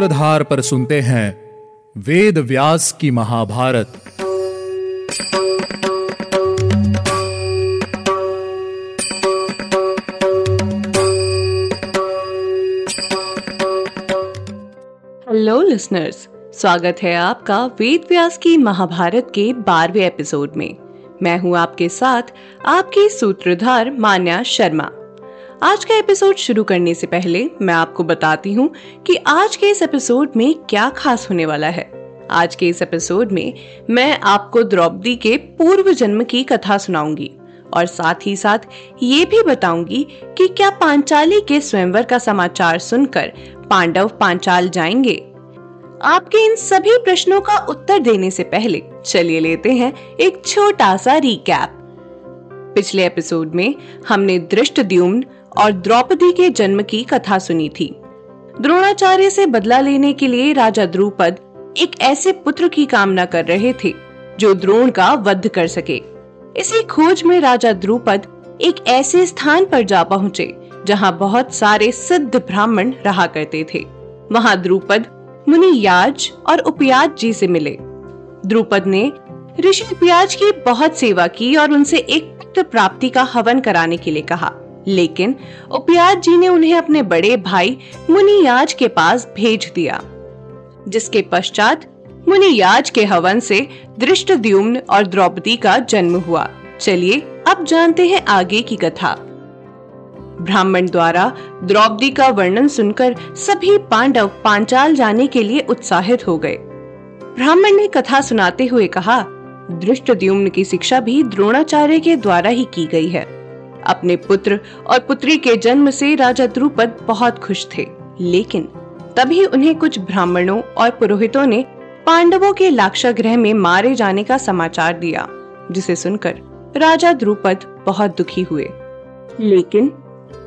सूत्रधार पर सुनते हैं वेद व्यास की महाभारत। हेलो लिसनर्स, स्वागत है आपका वेद व्यास की महाभारत के 12वें एपिसोड में। मैं हूं आपके साथ आपकी सूत्रधार मान्या शर्मा। आज का एपिसोड शुरू करने से पहले मैं आपको बताती हूँ कि आज के इस एपिसोड में क्या खास होने वाला है। आज के इस एपिसोड में मैं आपको द्रौपदी के पूर्व जन्म की कथा सुनाऊंगी और साथ ही साथ ये भी बताऊंगी कि क्या पांचाली के स्वयंवर का समाचार सुनकर पांडव पांचाल जाएंगे। आपके इन सभी प्रश्नों का उत्तर देने से पहले चलिए लेते हैं एक छोटा सा रिकैप। पिछले एपिसोड में हमने दृष्टद्युम्न और द्रौपदी के जन्म की कथा सुनी थी। द्रोणाचार्य से बदला लेने के लिए राजा द्रुपद एक ऐसे पुत्र की कामना कर रहे थे जो द्रोण का वध कर सके। इसी खोज में राजा द्रुपद एक ऐसे स्थान पर जा पहुँचे जहाँ बहुत सारे सिद्ध ब्राह्मण रहा करते थे। वहाँ द्रुपद मुनियाज और उपयाज जी से मिले। द्रुपद ने ऋषि उपयाज की बहुत सेवा की और उनसे एक पुत्र प्राप्ति का हवन कराने के लिए कहा, लेकिन उपयाज जी ने उन्हें अपने बड़े भाई मुनियाज के पास भेज दिया, जिसके पश्चात मुनियाज के हवन से दृष्टद्युम्न और द्रौपदी का जन्म हुआ। चलिए अब जानते हैं आगे की कथा। ब्राह्मण द्वारा द्रौपदी का वर्णन सुनकर सभी पांडव पांचाल जाने के लिए उत्साहित हो गए। ब्राह्मण ने कथा सुनाते हुए कहा, दृष्टद्युम्न की शिक्षा भी द्रोणाचार्य के द्वारा ही की गई है। अपने पुत्र और पुत्री के जन्म से राजा द्रुपद बहुत खुश थे, लेकिन तभी उन्हें कुछ ब्राह्मणों और पुरोहितों ने पांडवों के लाक्षागृह में मारे जाने का समाचार दिया, जिसे सुनकर राजा द्रुपद बहुत दुखी हुए। लेकिन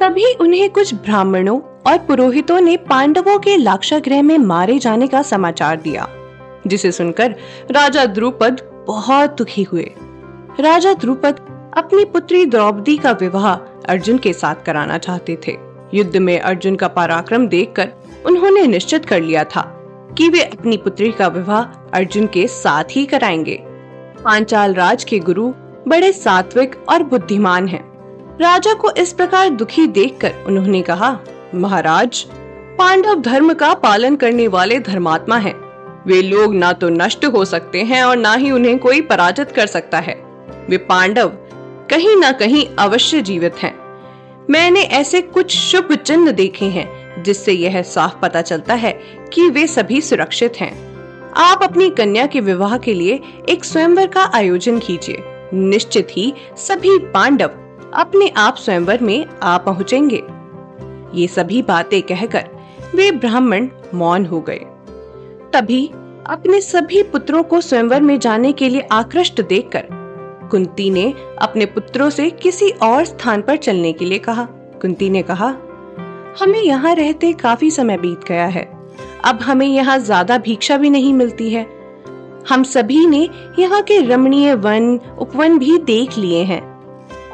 तभी उन्हें कुछ ब्राह्मणों और पुरोहितों ने पांडवों के लाक्षागृह में मारे जाने का समाचार दिया, जिसे सुनकर राजा द्रुपद बहुत दुखी हुए। राजा द्रुपद अपनी पुत्री द्रौपदी का विवाह अर्जुन के साथ कराना चाहते थे। युद्ध में अर्जुन का पराक्रम देखकर उन्होंने निश्चित कर लिया था कि वे अपनी पुत्री का विवाह अर्जुन के साथ ही कराएंगे। पांचाल राज के गुरु बड़े सात्विक और बुद्धिमान हैं। राजा को इस प्रकार दुखी देखकर उन्होंने कहा, महाराज, पांडव धर्म का पालन करने वाले धर्मात्मा हैं। वे लोग ना तो नष्ट हो सकते हैं और ना ही उन्हें कोई पराजित कर सकता है। वे पांडव कहीं ना कहीं अवश्य जीवित हैं। मैंने ऐसे कुछ शुभ चिन्ह देखे हैं जिससे यह साफ पता चलता है कि वे सभी सुरक्षित हैं। आप अपनी कन्या के विवाह के लिए एक स्वयंवर का आयोजन कीजिए। निश्चित ही सभी पांडव अपने आप स्वयंवर में आ पहुंचेंगे। ये सभी बातें कहकर वे ब्राह्मण मौन हो गए। तभी अपने सभी पुत्रों को स्वयंवर में जाने के लिए आकृष्ट देखकर कुंती ने अपने पुत्रों से किसी और स्थान पर चलने के लिए कहा। कुंती ने कहा, हमें यहाँ रहते काफी समय बीत गया है। अब हमें यहाँ ज्यादा भिक्षा भी नहीं मिलती है। हम सभी ने यहाँ के रमणीय वन उपवन भी देख लिए हैं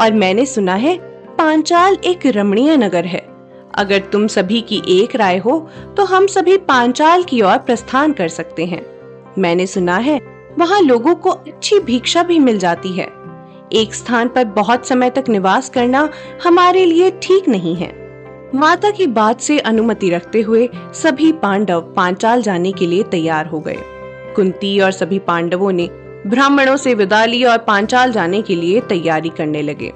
और मैंने सुना है पांचाल एक रमणीय नगर है। अगर तुम सभी की एक राय हो तो हम सभी पांचाल की ओर प्रस्थान कर सकते हैं। मैंने सुना है वहाँ लोगों को अच्छी भिक्षा भी मिल जाती है। एक स्थान पर बहुत समय तक निवास करना हमारे लिए ठीक नहीं है। माता की बात से अनुमति रखते हुए सभी पांडव पांचाल जाने के लिए तैयार हो गए। कुंती और सभी पांडवों ने ब्राह्मणों से विदा ली और पांचाल जाने के लिए तैयारी करने लगे।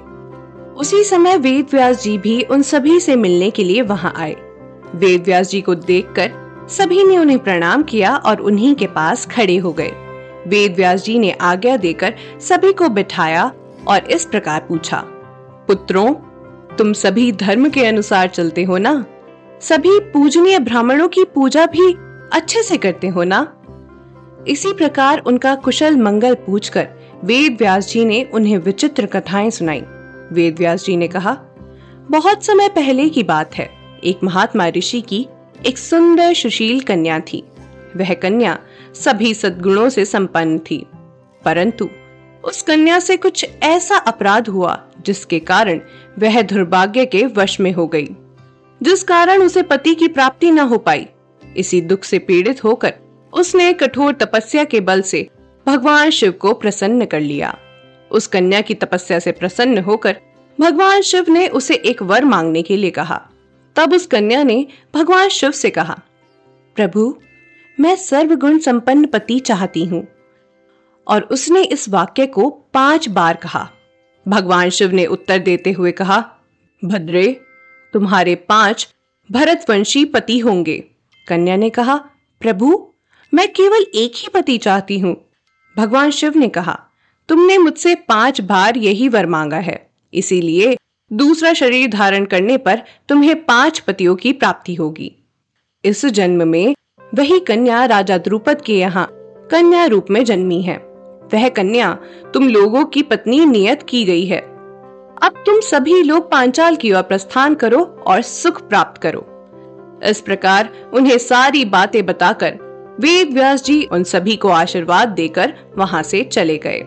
उसी समय वेद व्यास जी भी उन सभी से मिलने के लिए वहाँ आए। वेद व्यास जी को देखकर सभी ने उन्हें प्रणाम किया और उन्हीं के पास खड़े हो गए। वेद व्यास जी ने आज्ञा देकर सभी को बिठाया और इस प्रकार पूछा, पुत्रों, तुम सभी धर्म के अनुसार चलते हो ना? सभी पूजनीय ब्राह्मणों की पूजा भी अच्छे से करते हो ना? इसी प्रकार उनका कुशल मंगल पूछकर वेद व्यास जी ने उन्हें विचित्र कथाएं सुनाई। वेद व्यास जी ने कहा, बहुत समय पहले की बात है। एक महात्मा ऋषि की एक सुंदर सुशील कन्या थी। वह कन्या सभी सद्गुणों से संपन्न थी, परंतु उस कन्या से कुछ ऐसा अपराध हुआ जिसके कारण वह दुर्भाग्य के वश में हो गई, जिस कारण उसे पति की प्राप्ति न हो पाई। इसी दुख से पीड़ित होकर उसने कठोर तपस्या के बल से भगवान शिव को प्रसन्न कर लिया। उस कन्या की तपस्या से प्रसन्न होकर भगवान शिव ने उसे एक वर मांगने के लिए कहा। तब उस कन्या ने भगवान शिव से कहा, प्रभु मैं सर्वगुण संपन्न पति चाहती हूँ। और उसने इस वाक्य को 5 बार कहा। भगवान शिव ने उत्तर देते हुए कहा, भद्रे तुम्हारे 5 भरतवंशी पति होंगे। कन्या ने कहा, प्रभु मैं केवल एक ही पति चाहती हूँ। भगवान शिव ने कहा, तुमने मुझसे 5 बार यही वर मांगा है, इसीलिए दूसरा शरीर धारण करने पर तुम्हें 5 पतियों की प्राप्ति होगी। इस जन्म में वही कन्या राजा द्रुपद के यहाँ कन्या रूप में जन्मी है। वह कन्या तुम लोगों की पत्नी नियत की गई है। अब तुम सभी लोग पांचाल की ओर प्रस्थान करो और सुख प्राप्त करो। इस प्रकार उन्हें सारी बातें बताकर वेद व्यास जी उन सभी को आशीर्वाद देकर वहां से चले गए।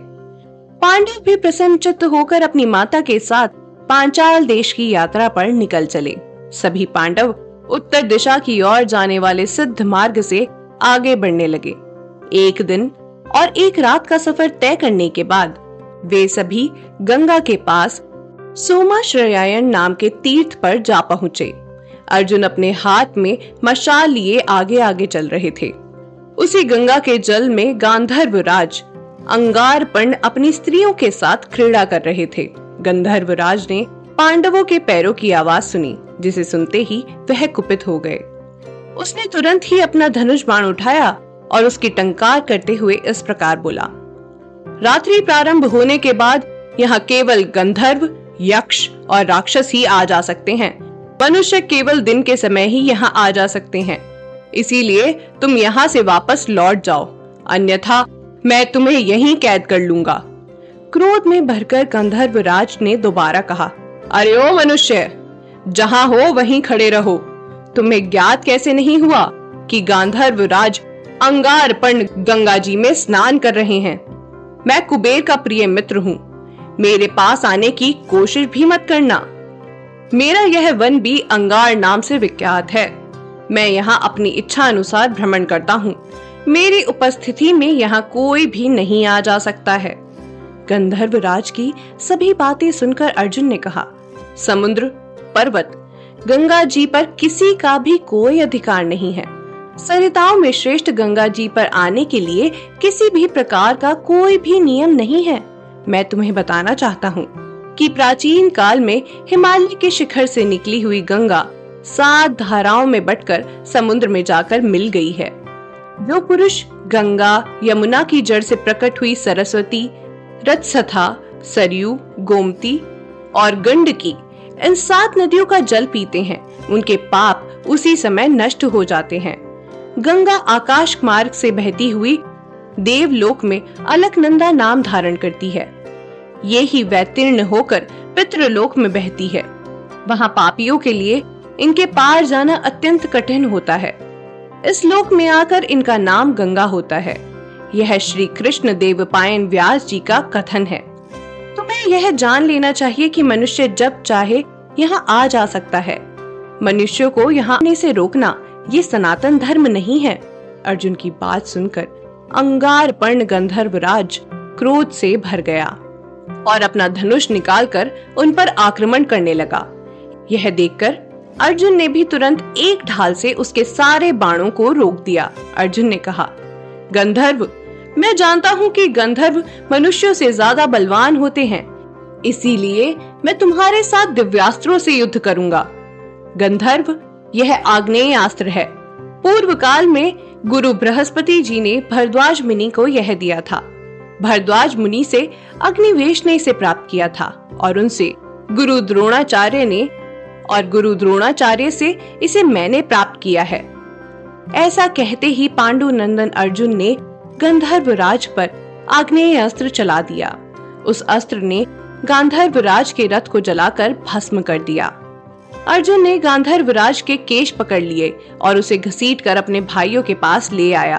पांडव भी प्रसन्नचित्त होकर अपनी माता के साथ पांचाल देश की यात्रा पर निकल चले। सभी पांडव उत्तर दिशा की ओर जाने वाले सिद्ध मार्ग से आगे बढ़ने लगे। एक दिन और एक रात का सफर तय करने के बाद वे सभी गंगा के पास सोमाश्रयायन नाम के तीर्थ पर जा पहुंचे। अर्जुन अपने हाथ में मशाल लिए आगे आगे चल रहे थे। उसी गंगा के जल में गंधर्वराज अंगारपर्ण अपनी स्त्रियों के साथ क्रीड़ा कर रहे थे। गंधर्वराज ने पांडवों के पैरों की आवाज सुनी, जिसे सुनते ही वह कुपित हो गए। उसने तुरंत ही अपना धनुष बाण उठाया और उसकी टंकार करते हुए इस प्रकार बोला, रात्रि प्रारंभ होने के बाद यहाँ केवल गंधर्व, यक्ष और राक्षस ही आ जा सकते हैं। मनुष्य केवल दिन के समय ही यहाँ आ जा सकते हैं, इसीलिए तुम यहाँ से वापस लौट जाओ, अन्यथा मैं तुम्हें यहीं कैद कर लूंगा। क्रोध में भरकर गंधर्वराज ने दोबारा कहा, अरे ओ मनुष्य, जहाँ हो वहीं खड़े रहो। तुम्हें ज्ञात कैसे नहीं हुआ कि गंधर्वराज अंगारपर्ण गंगा जी में स्नान कर रहे हैं? मैं कुबेर का प्रिय मित्र हूँ, मेरे पास आने की कोशिश भी मत करना। मेरा यह वन भी अंगार नाम से विख्यात है। मैं यहाँ अपनी इच्छा अनुसार भ्रमण करता हूँ। मेरी उपस्थिति में यहाँ कोई भी नहीं आ जा सकता है। गंधर्वराज की सभी बातें सुनकर अर्जुन ने कहा, समुद्र, पर्वत, गंगा जी पर किसी का भी कोई अधिकार नहीं है। सरिताओं में श्रेष्ठ गंगा जी पर आने के लिए किसी भी प्रकार का कोई भी नियम नहीं है। मैं तुम्हें बताना चाहता हूँ कि प्राचीन काल में हिमालय के शिखर से निकली हुई गंगा 7 धाराओं में बंटकर समुद्र में जाकर मिल गई है। जो पुरुष गंगा यमुना की जड़ से प्रकट हुई सरस्वती, रत्सथा, सरयू, गोमती और गंडक की इन 7 नदियों का जल पीते हैं, उनके पाप उसी समय नष्ट हो जाते हैं। गंगा आकाश मार्ग से बहती हुई देवलोक में अलकनंदा नाम धारण करती है। ये ही वैतरणी होकर पितृलोक में बहती है। वहाँ पापियों के लिए इनके पार जाना अत्यंत कठिन होता है। इस लोक में आकर इनका नाम गंगा होता है। यह श्री कृष्ण देव पायन व्यास जी का कथन है। तुम्हें यह जान लेना चाहिए कि मनुष्य जब चाहे यहाँ आ जा सकता है। मनुष्यों को यहाँ आने से रोकना ये सनातन धर्म नहीं है। अर्जुन की बात सुनकर अंगारपर्ण गंधर्वराज क्रोध से भर गया और अपना धनुष निकालकर उन पर आक्रमण करने लगा। यह देखकर अर्जुन ने भी तुरंत एक ढाल से उसके सारे बाणों को रोक दिया। अर्जुन ने कहा, गंधर्व, मैं जानता हूँ कि गंधर्व मनुष्यों से ज्यादा बलवान होते हैं, इसीलिए मैं तुम्हारे साथ दिव्यास्त्रों से युद्ध करूंगा। गंधर्व, यह आग्नेय अस्त्र है। पूर्व काल में गुरु बृहस्पति जी ने भरद्वाज मुनि को यह दिया था। भरद्वाज मुनि से अग्निवेश ने इसे प्राप्त किया था और उनसे गुरु द्रोणाचार्य ने और गुरु द्रोणाचार्य से इसे मैंने प्राप्त किया है। ऐसा कहते ही पांडु नंदन अर्जुन ने गंधर्वराज पर आग्नेय अस्त्र चला दिया। उस अस्त्र ने गंधर्वराज के रथ को जलाकर भस्म कर दिया। अर्जुन ने गंधर्वराज के केश पकड़ लिए और उसे घसीटकर अपने भाइयों के पास ले आया।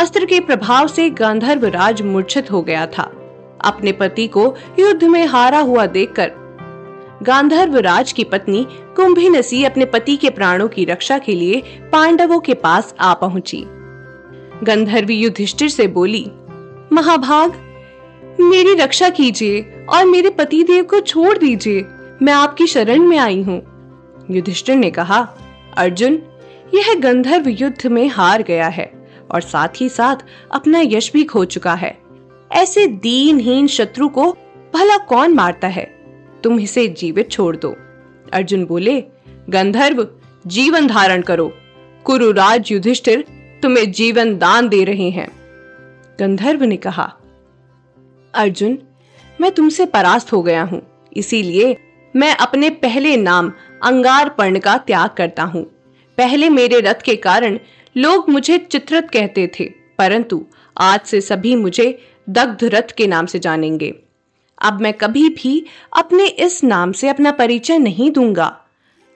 अस्त्र के प्रभाव से गंधर्वराज मूर्छित हो गया था। अपने पति को युद्ध में हारा हुआ देखकर गांधर्वराज की पत्नी कुंभीनसी अपने पति के प्राणों की रक्षा के लिए पांडवों के पास आ पहुंची। गंधर्वी युधिष्ठिर से बोली, महाभाग, मेरी रक्षा कीजिए और मेरे पतिदेव को छोड़ दीजिए, मैं आपकी शरण में आई हूँ। युधिष्ठिर ने कहा, अर्जुन, यह गंधर्व युद्ध में हार गया है और साथ ही साथ अपना यश भी खो चुका है। ऐसे दीनहीन शत्रु को भला कौन मारता है, तुम इसे जीवित छोड़ दो। अर्जुन बोले, गंधर्व, जीवन धारण करो, कुरुराज युधिष्ठिर तुम्हें जीवन दान दे रहे हैं। गंधर्व ने कहा, अर्जुन, मैं तुमसे परास्त हो गया हूँ, इसीलिए मैं अपने पहले नाम अंगारपर्ण का त्याग करता हूँ। पहले मेरे रथ के कारण लोग मुझे चित्ररथ कहते थे, परंतु आज से सभी मुझे दग्ध रथ के नाम से जानेंगे। अब मैं कभी भी अपने इस नाम से अपना परिचय नहीं दूंगा।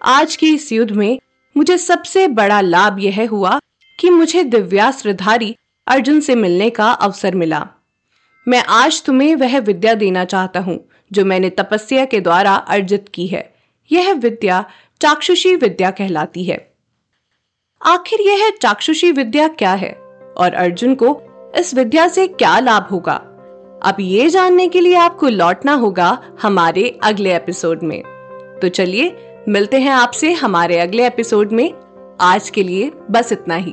आज के इस युद्ध में मुझे सबसे बड़ा लाभ यह हुआ कि मुझे दिव्यास्त्रधारी अर्जुन से मिलने का अवसर मिला। मैं आज तुम्हें वह विद्या देना चाहता हूँ जो मैंने तपस्या के द्वारा अर्जित की है। यह विद्या चाक्षुषी विद्या कहलाती है। आखिर यह चाक्षुषी विद्या क्या है और अर्जुन को इस विद्या से क्या लाभ होगा, अब ये जानने के लिए आपको लौटना होगा हमारे अगले एपिसोड में। तो चलिए मिलते हैं आपसे हमारे अगले एपिसोड में। आज के लिए बस इतना ही।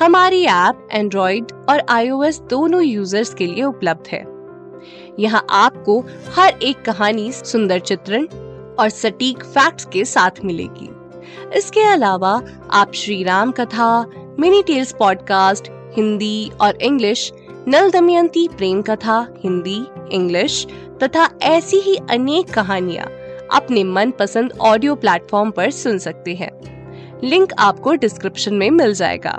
हमारी ऐप एंड्रॉइड और iOS दोनों यूजर्स के लिए उपलब्ध है। यहाँ आपको हर एक कहानी सुंदर चित्रण और सटीक फैक्ट्स के साथ मिलेगी। इसके अलावा आप श्री राम कथा, मिनी टेल्स पॉडकास्ट हिंदी और इंग्लिश, नल दमयंती प्रेम कथा हिंदी इंग्लिश तथा ऐसी ही अनेक कहानियाँ अपने मनपसंद ऑडियो प्लेटफॉर्म पर सुन सकते हैं। लिंक आपको डिस्क्रिप्शन में मिल जाएगा।